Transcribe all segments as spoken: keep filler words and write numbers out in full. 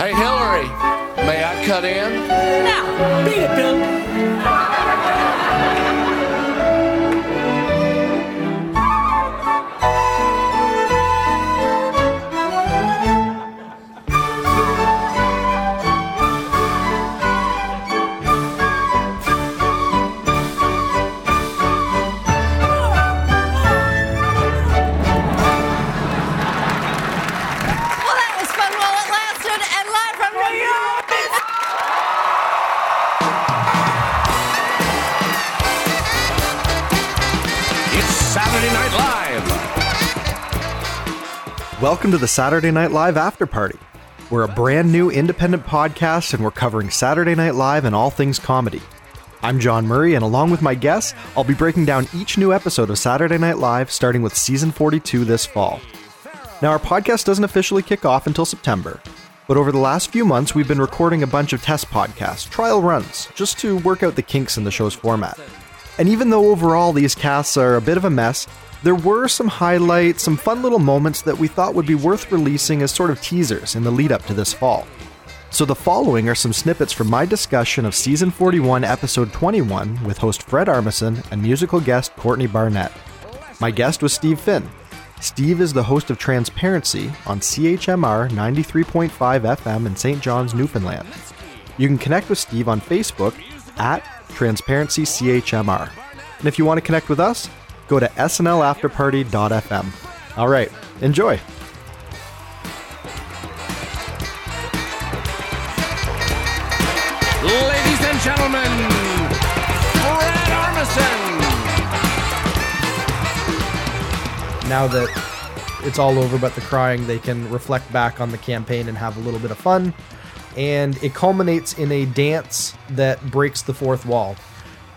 Hey, Hillary, may I cut in? No, beat it, Bill. Welcome to the Saturday Night Live After Party. We're a brand new independent podcast and we're covering Saturday Night Live and all things comedy. I'm John Murray, and along with my guests, I'll be breaking down each new episode of Saturday Night Live, starting with season forty-two this fall. Now, our podcast doesn't officially kick off until September, but over the last few months, we've been recording a bunch of test podcasts, trial runs, just to work out the kinks in the show's format. And even though overall these casts are a bit of a mess, there were some highlights, some fun little moments that we thought would be worth releasing as sort of teasers in the lead up to this fall. So the following are some snippets from my discussion of season forty-one, episode twenty-one with host Fred Armisen and musical guest Courtney Barnett. My guest was Steve Finn. Steve is the host of Transparency on C H M R ninety-three point five F M in Saint John's, Newfoundland. You can connect with Steve on Facebook at Transparency C H M R. And if you want to connect with us, go to S N L after party dot F M. All right, enjoy. Ladies and gentlemen, Fred Armisen. Now that it's all over but the crying, they can reflect back on the campaign and have a little bit of fun. And it culminates in a dance that breaks the fourth wall.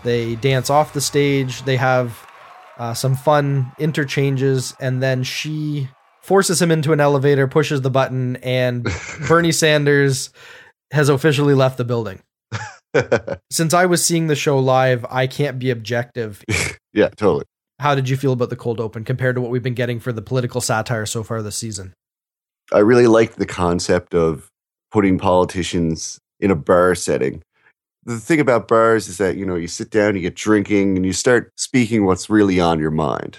They dance off the stage. They have Uh, some fun interchanges, and then she forces him into an elevator, pushes the button, and Bernie Sanders has officially left the building. Since I was seeing the show live, I can't be objective. Yeah, totally. How did you feel about the cold open compared to what we've been getting for the political satire so far this season? I really liked the concept of putting politicians in a bar setting. The thing about bars is that, you know, you sit down, you get drinking, and you start speaking what's really on your mind.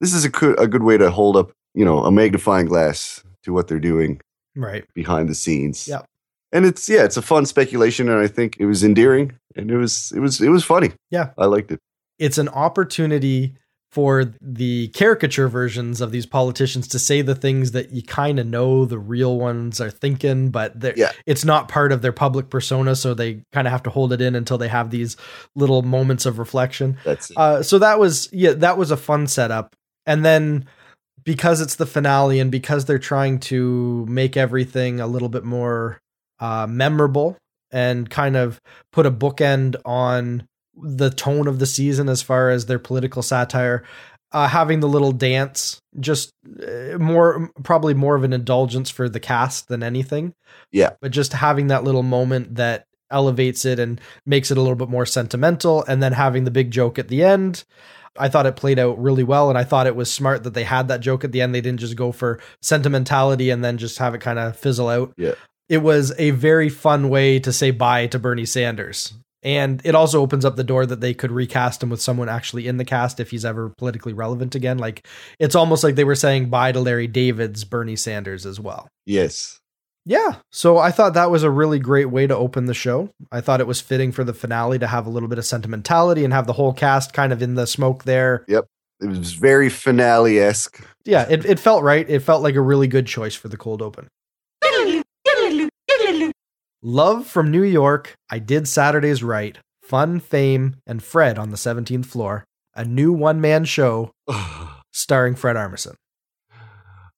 This is a, co- a good way to hold up, you know, a magnifying glass to what they're doing right behind the scenes. Yep. And it's, yeah, it's a fun speculation, and I think it was endearing, and it was, it was, it was funny. Yeah. I liked it. It's an opportunity for the caricature versions of these politicians to say the things that you kind of know the real ones are thinking, but yeah. It's not part of their public persona. So they kind of have to hold it in until they have these little moments of reflection. That's it. Uh, so that was, yeah, that was a fun setup. And then because it's the finale and because they're trying to make everything a little bit more uh, memorable and kind of put a bookend on the tone of the season as far as their political satire, uh, having the little dance, just more, probably more of an indulgence for the cast than anything. Yeah. But just having that little moment that elevates it and makes it a little bit more sentimental. And then having the big joke at the end, I thought it played out really well. And I thought it was smart that they had that joke at the end. They didn't just go for sentimentality and then just have it kind of fizzle out. Yeah. It was a very fun way to say bye to Bernie Sanders. And it also opens up the door that they could recast him with someone actually in the cast if he's ever politically relevant again. Like, it's almost like they were saying bye to Larry David's Bernie Sanders as well. Yes. Yeah. So I thought that was a really great way to open the show. I thought it was fitting for the finale to have a little bit of sentimentality and have the whole cast kind of in the smoke there. Yep. It was very finale-esque. Yeah, it, it felt right. It felt like a really good choice for the cold open. Love from New York, I Did Saturdays Right, Fun, Fame, and Fred on the seventeenth Floor, a new one-man show starring Fred Armisen.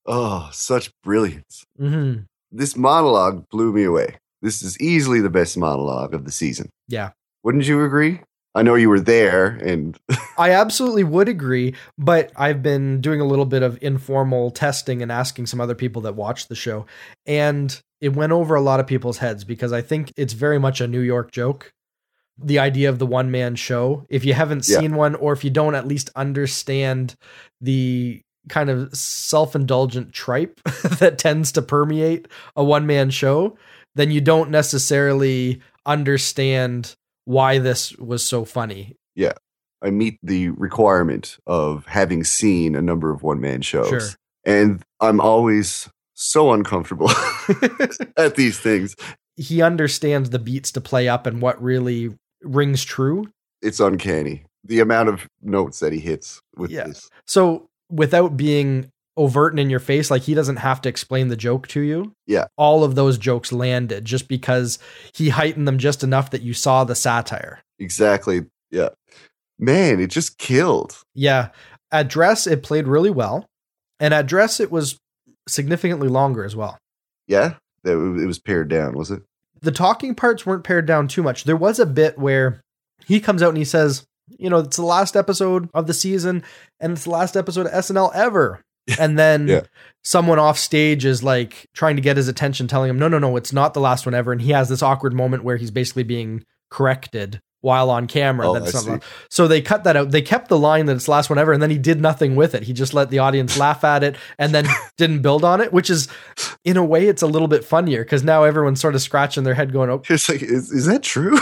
Oh, such brilliance. Mm-hmm. This monologue blew me away. This is easily the best monologue of the season. Yeah. Wouldn't you agree? I know you were there. and I absolutely would agree, but I've been doing a little bit of informal testing and asking some other people that watch the show, and it went over a lot of people's heads because I think it's very much a New York joke. The idea of the one man show, if you haven't seen yeah. one, or if you don't at least understand the kind of self-indulgent tripe that tends to permeate a one man show, then you don't necessarily understand why this was so funny. Yeah. I meet the requirement of having seen a number of one-man shows. Sure. And I'm always so uncomfortable at these things. He understands the beats to play up and what really rings true. It's uncanny, the amount of notes that he hits with yeah. this. So without being overt and in your face, like, he doesn't have to explain the joke to you. Yeah. All of those jokes landed just because he heightened them just enough that you saw the satire. Exactly. Yeah. Man, it just killed. Yeah. At Dress, it played really well. And at Dress, it was significantly longer as well. Yeah. It was pared down, was it? The talking parts weren't pared down too much. There was a bit where he comes out and he says, you know, it's the last episode of the season and it's the last episode of S N L ever. And then yeah. someone off stage is like trying to get his attention, telling him, no, no, no, it's not the last one ever. And he has this awkward moment where he's basically being corrected while on camera. Oh, that's something. So they cut that out. They kept the line that it's the last one ever. And then he did nothing with it. He just let the audience laugh at it and then didn't build on it, which is, in a way, it's a little bit funnier because now everyone's sort of scratching their head going, oh, it's like, is, is that true?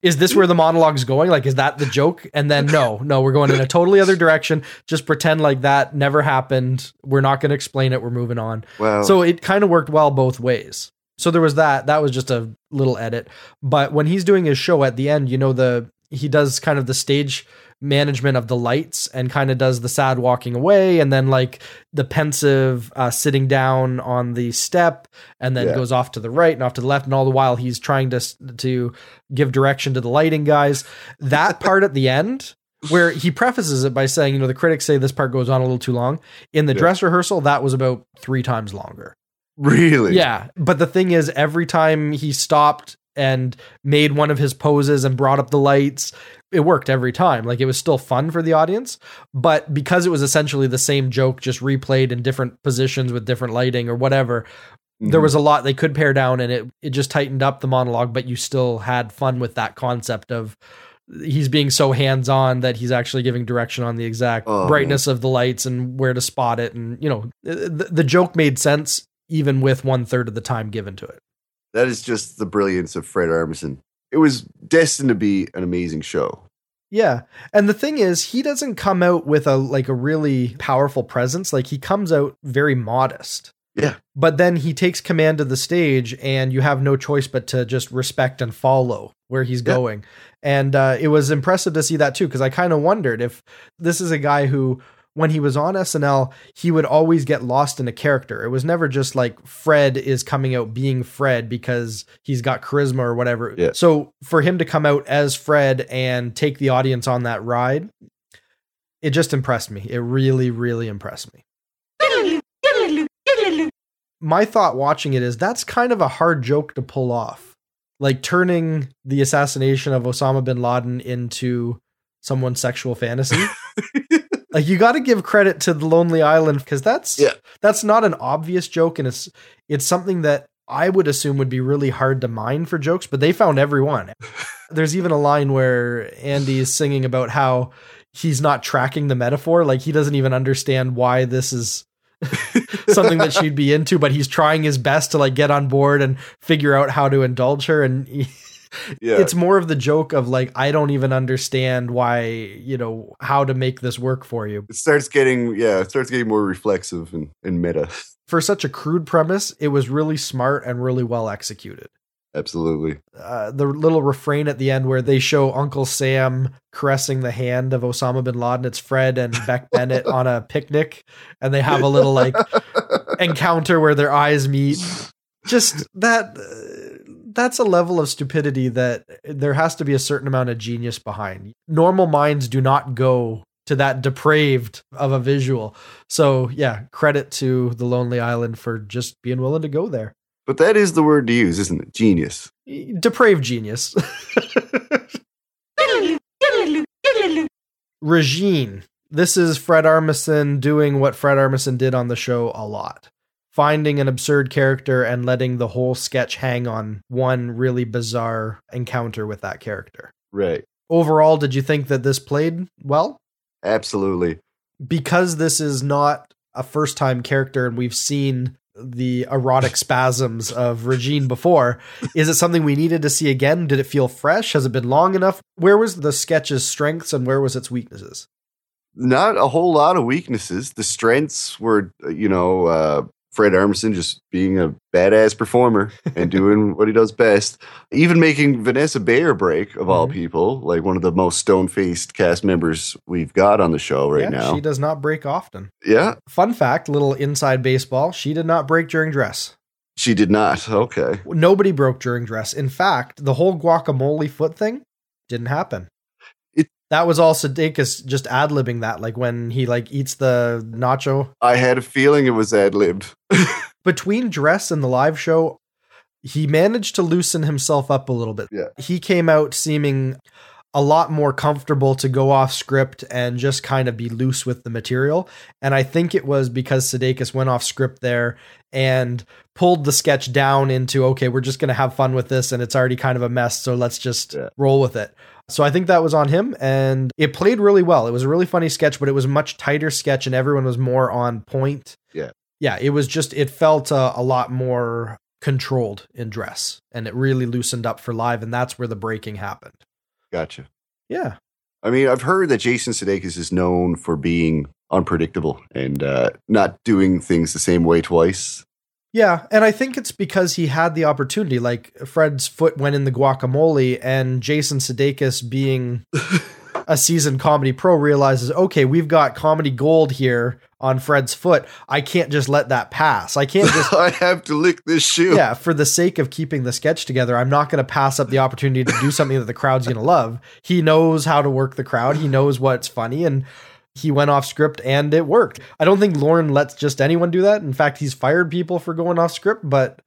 Is this where the monologue's going? Like, is that the joke? And then no, no, we're going in a totally other direction. Just pretend like that never happened. We're not going to explain it. We're moving on. Wow. So it kind of worked well both ways. So there was that, that was just a little edit. But when he's doing his show at the end, you know, the, he does kind of the stage management of the lights and kind of does the sad walking away. And then like the pensive uh, sitting down on the step and then yeah. goes off to the right and off to the left. And all the while he's trying to, to give direction to the lighting guys. That part at the end where he prefaces it by saying, you know, the critics say this part goes on a little too long. In the yeah. dress rehearsal, that was about three times longer. Really? Yeah. But the thing is, every time he stopped and made one of his poses and brought up the lights, it worked every time. Like, it was still fun for the audience, but because it was essentially the same joke, just replayed in different positions with different lighting or whatever, mm-hmm. there was a lot they could pare down and it, it just tightened up the monologue, but you still had fun with that concept of he's being so hands-on that he's actually giving direction on the exact oh, brightness man. Of the lights and where to spot it. And, you know, the, the joke made sense even with one third of the time given to it. That is just the brilliance of Fred Armisen. It was destined to be an amazing show. Yeah. And the thing is, he doesn't come out with a, like a really powerful presence. Like, he comes out very modest. Yeah. But then he takes command of the stage and you have no choice but to just respect and follow where he's yeah. going. And uh, it was impressive to see that too. Cause I kind of wondered if this is a guy who, when he was on S N L, he would always get lost in a character. It was never just like Fred is coming out being Fred because he's got charisma or whatever. Yeah. So for him to come out as Fred and take the audience on that ride, it just impressed me. It really, really impressed me. My thought watching it is that's kind of a hard joke to pull off. Like, turning the assassination of Osama bin Laden into someone's sexual fantasy. Like, you got to give credit to the Lonely Island because that's yeah. that's not an obvious joke, and it's it's something that I would assume would be really hard to mine for jokes, but they found everyone. There's even a line where Andy is singing about how he's not tracking the metaphor, like he doesn't even understand why this is something that she'd be into, but he's trying his best to like get on board and figure out how to indulge her, and he, yeah. it's more of the joke of like, I don't even understand why, you know, how to make this work for you. It starts getting, yeah, it starts getting more reflexive and, and meta. For such a crude premise, it was really smart and really well executed. Absolutely. Uh, the little refrain at the end where they show Uncle Sam caressing the hand of Osama bin Laden. It's Fred and Beck Bennett on a picnic, and they have a little like encounter where their eyes meet. Just that... Uh, that's a level of stupidity that there has to be a certain amount of genius behind. Normal minds do not go to that depraved of a visual. So yeah, credit to the Lonely Island for just being willing to go there. But that is the word to use, isn't it? Genius. Depraved genius. Regine. This is Fred Armisen doing what Fred Armisen did on the show a lot. Finding an absurd character and letting the whole sketch hang on one really bizarre encounter with that character. Right. Overall, did you think that this played well? Absolutely. Because this is not a first-time character and we've seen the erotic spasms of Regine before. Is it something we needed to see again? Did it feel fresh? Has it been long enough? Where was the sketch's strengths and where was its weaknesses? Not a whole lot of weaknesses. The strengths were, you know, uh, Fred Armisen just being a badass performer and doing what he does best. Even making Vanessa Bayer break, of mm-hmm. all people, like one of the most stone-faced cast members we've got on the show right yeah, now. She does not break often. Yeah. Fun fact, little inside baseball, she did not break during dress. She did not. Okay. Nobody broke during dress. In fact, the whole guacamole foot thing didn't happen. That was all Sudeikis just ad-libbing that, like when he like eats the nacho. I had a feeling it was ad-libbed. Between dress and the live show, he managed to loosen himself up a little bit. Yeah. He came out seeming a lot more comfortable to go off script and just kind of be loose with the material. And I think it was because Sudeikis went off script there and pulled the sketch down into, okay, we're just going to have fun with this and it's already kind of a mess, so let's just yeah. roll with it. So I think that was on him, and it played really well. It was a really funny sketch, but it was a much tighter sketch and everyone was more on point. Yeah. Yeah. It was just, it felt uh, a lot more controlled in dress, and it really loosened up for live. And that's where the breaking happened. Gotcha. Yeah. I mean, I've heard that Jason Sudeikis is known for being unpredictable and uh, not doing things the same way twice. Yeah, and I think it's because he had the opportunity. Like, Fred's foot went in the guacamole, and Jason Sudeikis, being a seasoned comedy pro, realizes, okay, we've got comedy gold here on Fred's foot. I can't just let that pass. I can't just... I have to lick this shoe. Yeah, for the sake of keeping the sketch together, I'm not going to pass up the opportunity to do something that the crowd's going to love. He knows how to work the crowd. He knows what's funny, and... he went off script and it worked. I don't think Lauren lets just anyone do that. In fact, he's fired people for going off script, but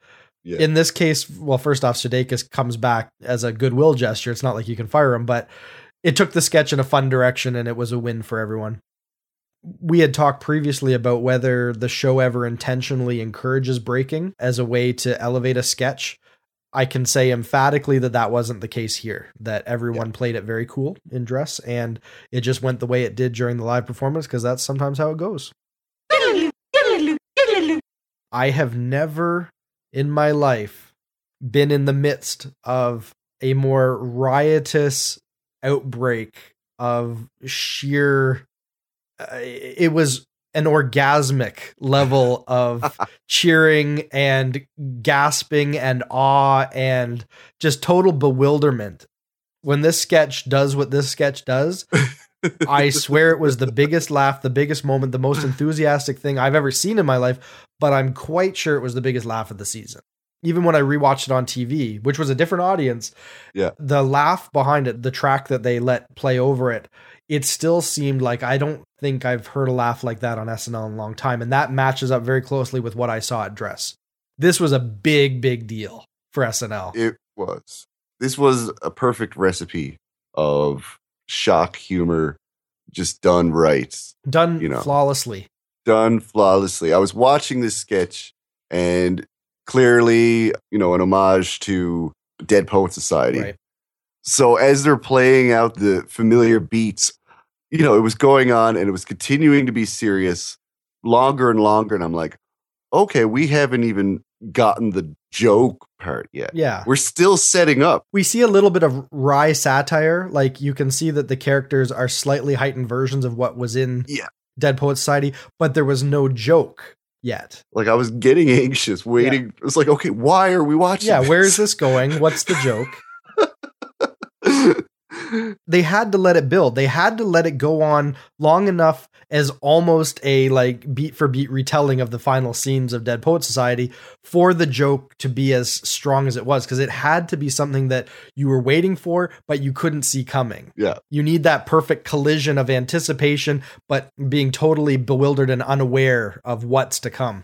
yeah. in this case, well, first off, Sudeikis comes back as a goodwill gesture. It's not like you can fire him, but it took the sketch in a fun direction and it was a win for everyone. We had talked previously about whether the show ever intentionally encourages breaking as a way to elevate a sketch. I can say emphatically that that wasn't the case here, that everyone yeah. played it very cool in dress and it just went the way it did during the live performance, because that's sometimes how it goes. I have never in my life been in the midst of a more riotous outbreak of sheer... Uh, it was... an orgasmic level of cheering and gasping and awe and just total bewilderment. When this sketch does what this sketch does, I swear it was the biggest laugh, the biggest moment, the most enthusiastic thing I've ever seen in my life, but I'm quite sure it was the biggest laugh of the season. Even when I rewatched it on T V, which was a different audience, yeah, the laugh behind it, the track that they let play over it, it still seemed like, I don't think I've heard a laugh like that on S N L in a long time. And that matches up very closely with what I saw at Dress. This was a big, big deal for S N L. It was. This was a perfect recipe of shock humor, just done right. Done you know, flawlessly. Done flawlessly. I was watching this sketch and clearly, you know, an homage to Dead Poets Society. Right. So as they're playing out the familiar beats, you know, it was going on and it was continuing to be serious longer and longer. And I'm like, okay, we haven't even gotten the joke part yet. Yeah. We're still setting up. We see a little bit of wry satire. Like you can see that the characters are slightly heightened versions of what was in yeah. Dead Poets Society, but there was no joke yet. Like I was getting anxious, waiting. Yeah. It was like, okay, why are we watching Yeah. this? Where is this going? What's the joke? They had to let it build. They had to let it go on long enough as almost a like beat for beat retelling of the final scenes of Dead Poets Society for the joke to be as strong as it was. Cause it had to be something that you were waiting for, but you couldn't see coming. Yeah. You need that perfect collision of anticipation, but being totally bewildered and unaware of what's to come.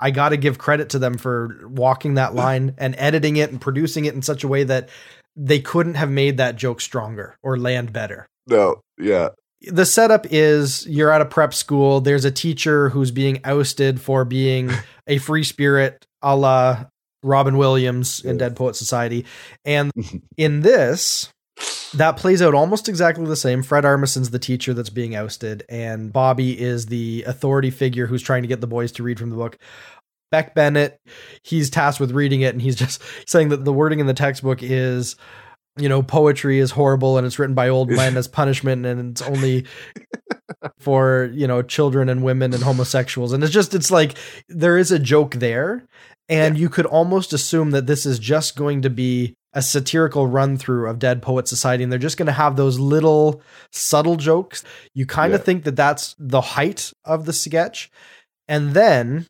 I got to give credit to them for walking that line and editing it and producing it in such a way that they couldn't have made that joke stronger or land better. No. Yeah. The setup is you're at a prep school. There's a teacher who's being ousted for being a free spirit, a la Robin Williams in Dead Poets Society. And in this, That plays out almost exactly the same. Fred Armisen's the teacher that's being ousted, and Bobby is the authority figure who's trying to get the boys to read from the book. Beck Bennett, he's tasked with reading it, and he's just saying that the wording in the textbook is, you know, poetry is horrible and it's written by old men as punishment, and it's only for, you know, children and women and homosexuals. And it's just, it's like, there is a joke there, and yeah. you could almost assume that this is just going to be a satirical run through of Dead Poets Society, and they're just going to have those little subtle jokes. You kind of yeah. think that that's the height of the sketch. And then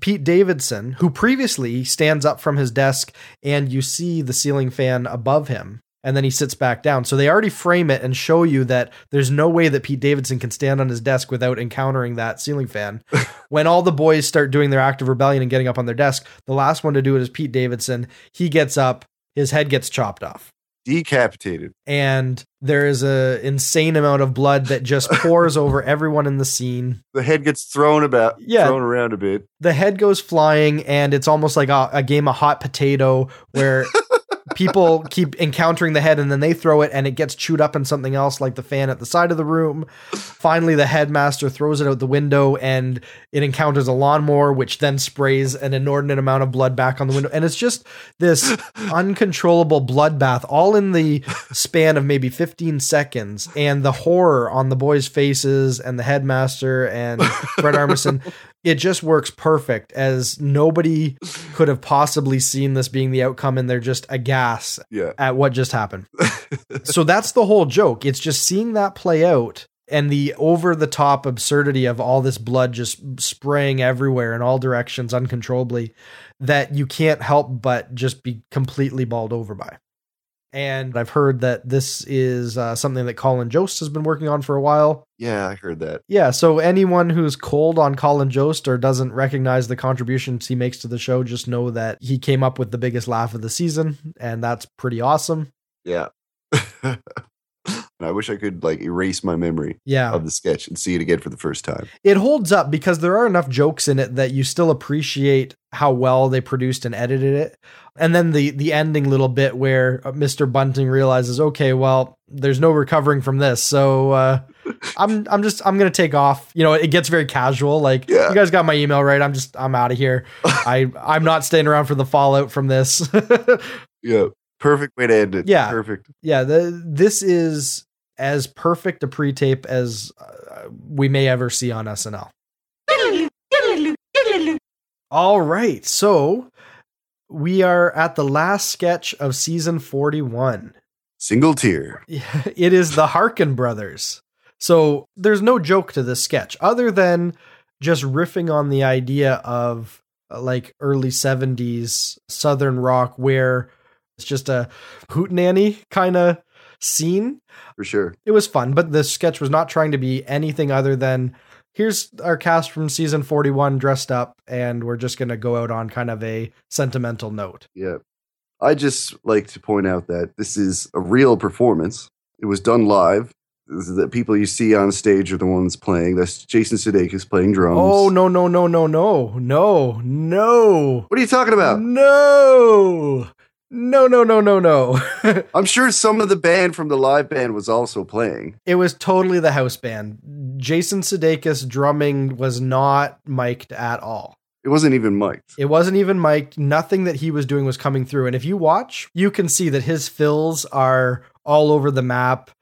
Pete Davidson, who previously stands up from his desk and you see the ceiling fan above him, and then he sits back down. So they already frame it and show you that there's no way that Pete Davidson can stand on his desk without encountering that ceiling fan. When all the boys start doing their act of rebellion and getting up on their desk, the last one to do it is Pete Davidson. He gets up, his head gets chopped off. Decapitated. And there is a insane amount of blood that just pours over everyone in the scene. The head gets thrown about, yeah, thrown around a bit. The head goes flying, and it's almost like a, a game of hot potato where people keep encountering the head, and then they throw it, and it gets chewed up in something else, like the fan at the side of the room. Finally, the headmaster throws it out the window, and it encounters a lawnmower, which then sprays an inordinate amount of blood back on the window. And it's just this uncontrollable bloodbath, all in the span of maybe fifteen seconds. And the horror on the boys' faces and the headmaster and Fred Armisen, it just works perfect, as nobody could have possibly seen this being the outcome, and they're just aghast yeah. at what just happened. So that's the whole joke. It's just seeing that play out and the over-the-top absurdity of all this blood just spraying everywhere in all directions uncontrollably, that you can't help but just be completely bowled over by. And I've heard that this is uh, something that Colin Jost has been working on for a while. Yeah, I heard that. Yeah, so anyone who's cold on Colin Jost or doesn't recognize the contributions he makes to the show, just know that he came up with the biggest laugh of the season, and that's pretty awesome. Yeah. And I wish I could like erase my memory yeah. of the sketch and see it again for the first time. It holds up because there are enough jokes in it that you still appreciate how well they produced and edited it. And then the, the ending little bit where Mister Bunting realizes, okay, well, there's no recovering from this. So uh, I'm, I'm just, I'm going to take off. You know, it gets very casual. Like yeah. you guys got my email, right? I'm just, I'm out of here. I, I'm not staying around for the fallout from this. yeah. Perfect way to end it. Yeah. Perfect. Yeah. The, this is as perfect a pre-tape as uh, we may ever see on S N L. All right. So we are at the last sketch of season forty-one. Single tear. It is the Harkin brothers. So there's no joke to this sketch other than just riffing on the idea of uh, like early seventies Southern rock, where it's just a hootenanny kind of scene. For sure. It was fun, but the sketch was not trying to be anything other than here's our cast from season forty-one dressed up, and we're just going to go out on kind of a sentimental note. Yeah. I just like to point out that this is a real performance. It was done live. The people you see on stage are the ones playing. That's Jason Sudeikis playing drums. Oh, no, no, no, no, no, no, no. What are you talking about? No. No, no, no, no, no. I'm sure some of the band from the live band was also playing. It was totally the house band. Jason Sudeikis drumming was not mic'd at all. It wasn't even mic'd. It wasn't even mic'd. Nothing that he was doing was coming through. And if you watch, you can see that his fills are all over the map.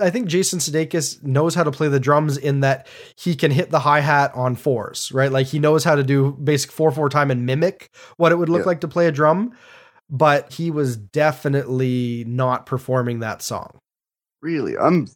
I think Jason Sudeikis knows how to play the drums in that he can hit the hi-hat on fours, right? Like he knows how to do basic four four time and mimic what it would look yeah. like to play a drum. But he was definitely not performing that song. Really? I'm.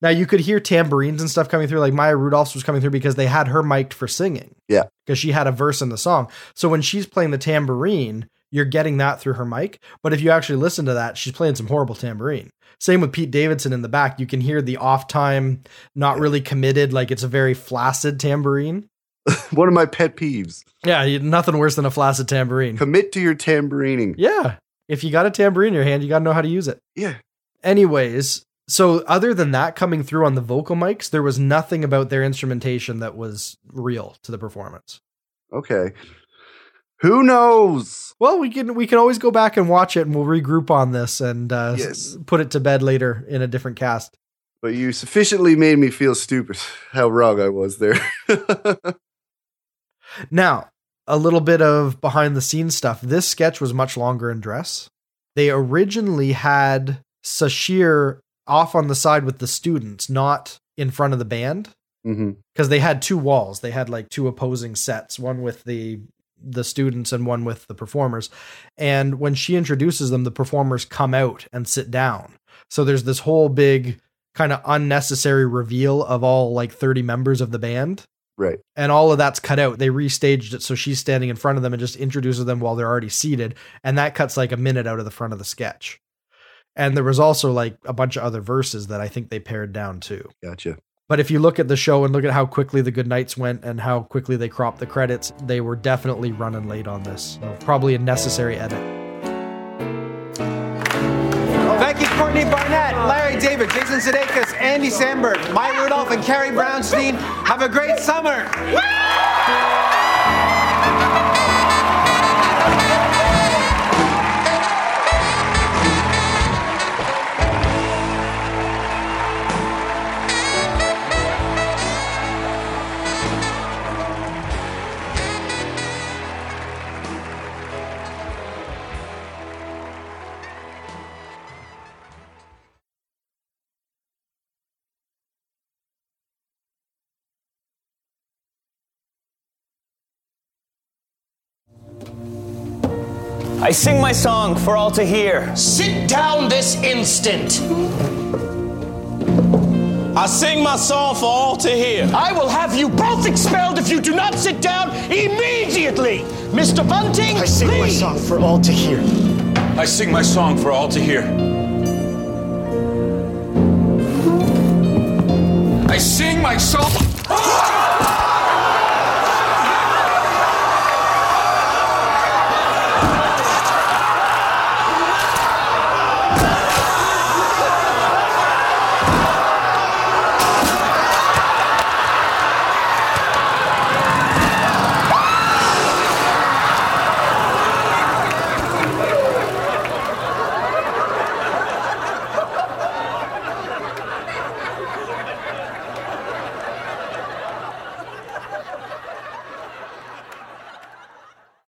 Now you could hear tambourines and stuff coming through. Like Maya Rudolph's was coming through because they had her mic'd for singing. Yeah. Because she had a verse in the song. So when she's playing the tambourine, you're getting that through her mic. But if you actually listen to that, she's playing some horrible tambourine. Same with Pete Davidson in the back. You can hear the off time, not really committed. Like it's a very flaccid tambourine. One of my pet peeves. Yeah, nothing worse than a flaccid tambourine. Commit to your tambourining. Yeah. If you got a tambourine in your hand, you got to know how to use it. Yeah. Anyways, so other than that coming through on the vocal mics, there was nothing about their instrumentation that was real to the performance. Okay. Who knows? Well, we can we can always go back and watch it, and we'll regroup on this and uh, yes. put it to bed later in a different cast. But you sufficiently made me feel stupid how wrong I was there. Now, a little bit of behind the scenes stuff. This sketch was much longer in dress. They originally had Sashir off on the side with the students, not in front of the band, because mm-hmm. they had two walls. They had like two opposing sets, one with the the students and one with the performers. And when she introduces them, the performers come out and sit down. So there's this whole big kind of unnecessary reveal of all like thirty members of the band. Right. And all of that's cut out. They restaged it. So she's standing in front of them and just introduces them while they're already seated. And that cuts like a minute out of the front of the sketch. And there was also like a bunch of other verses that I think they pared down too. Gotcha. But if you look at the show and look at how quickly the goodnights went and how quickly they cropped the credits, they were definitely running late on this. So probably a necessary edit. Thank you, Courtney Barnett, Larry David, Jason Sudeikis, Andy Samberg, Maya Rudolph, and Carrie Brownstein. Have a great summer. I sing my song for all to hear. Sit down this instant. I sing my song for all to hear. I will have you both expelled if you do not sit down immediately. Mister Bunting, I sing please. my song for all to hear. I sing my song for all to hear. I sing my song...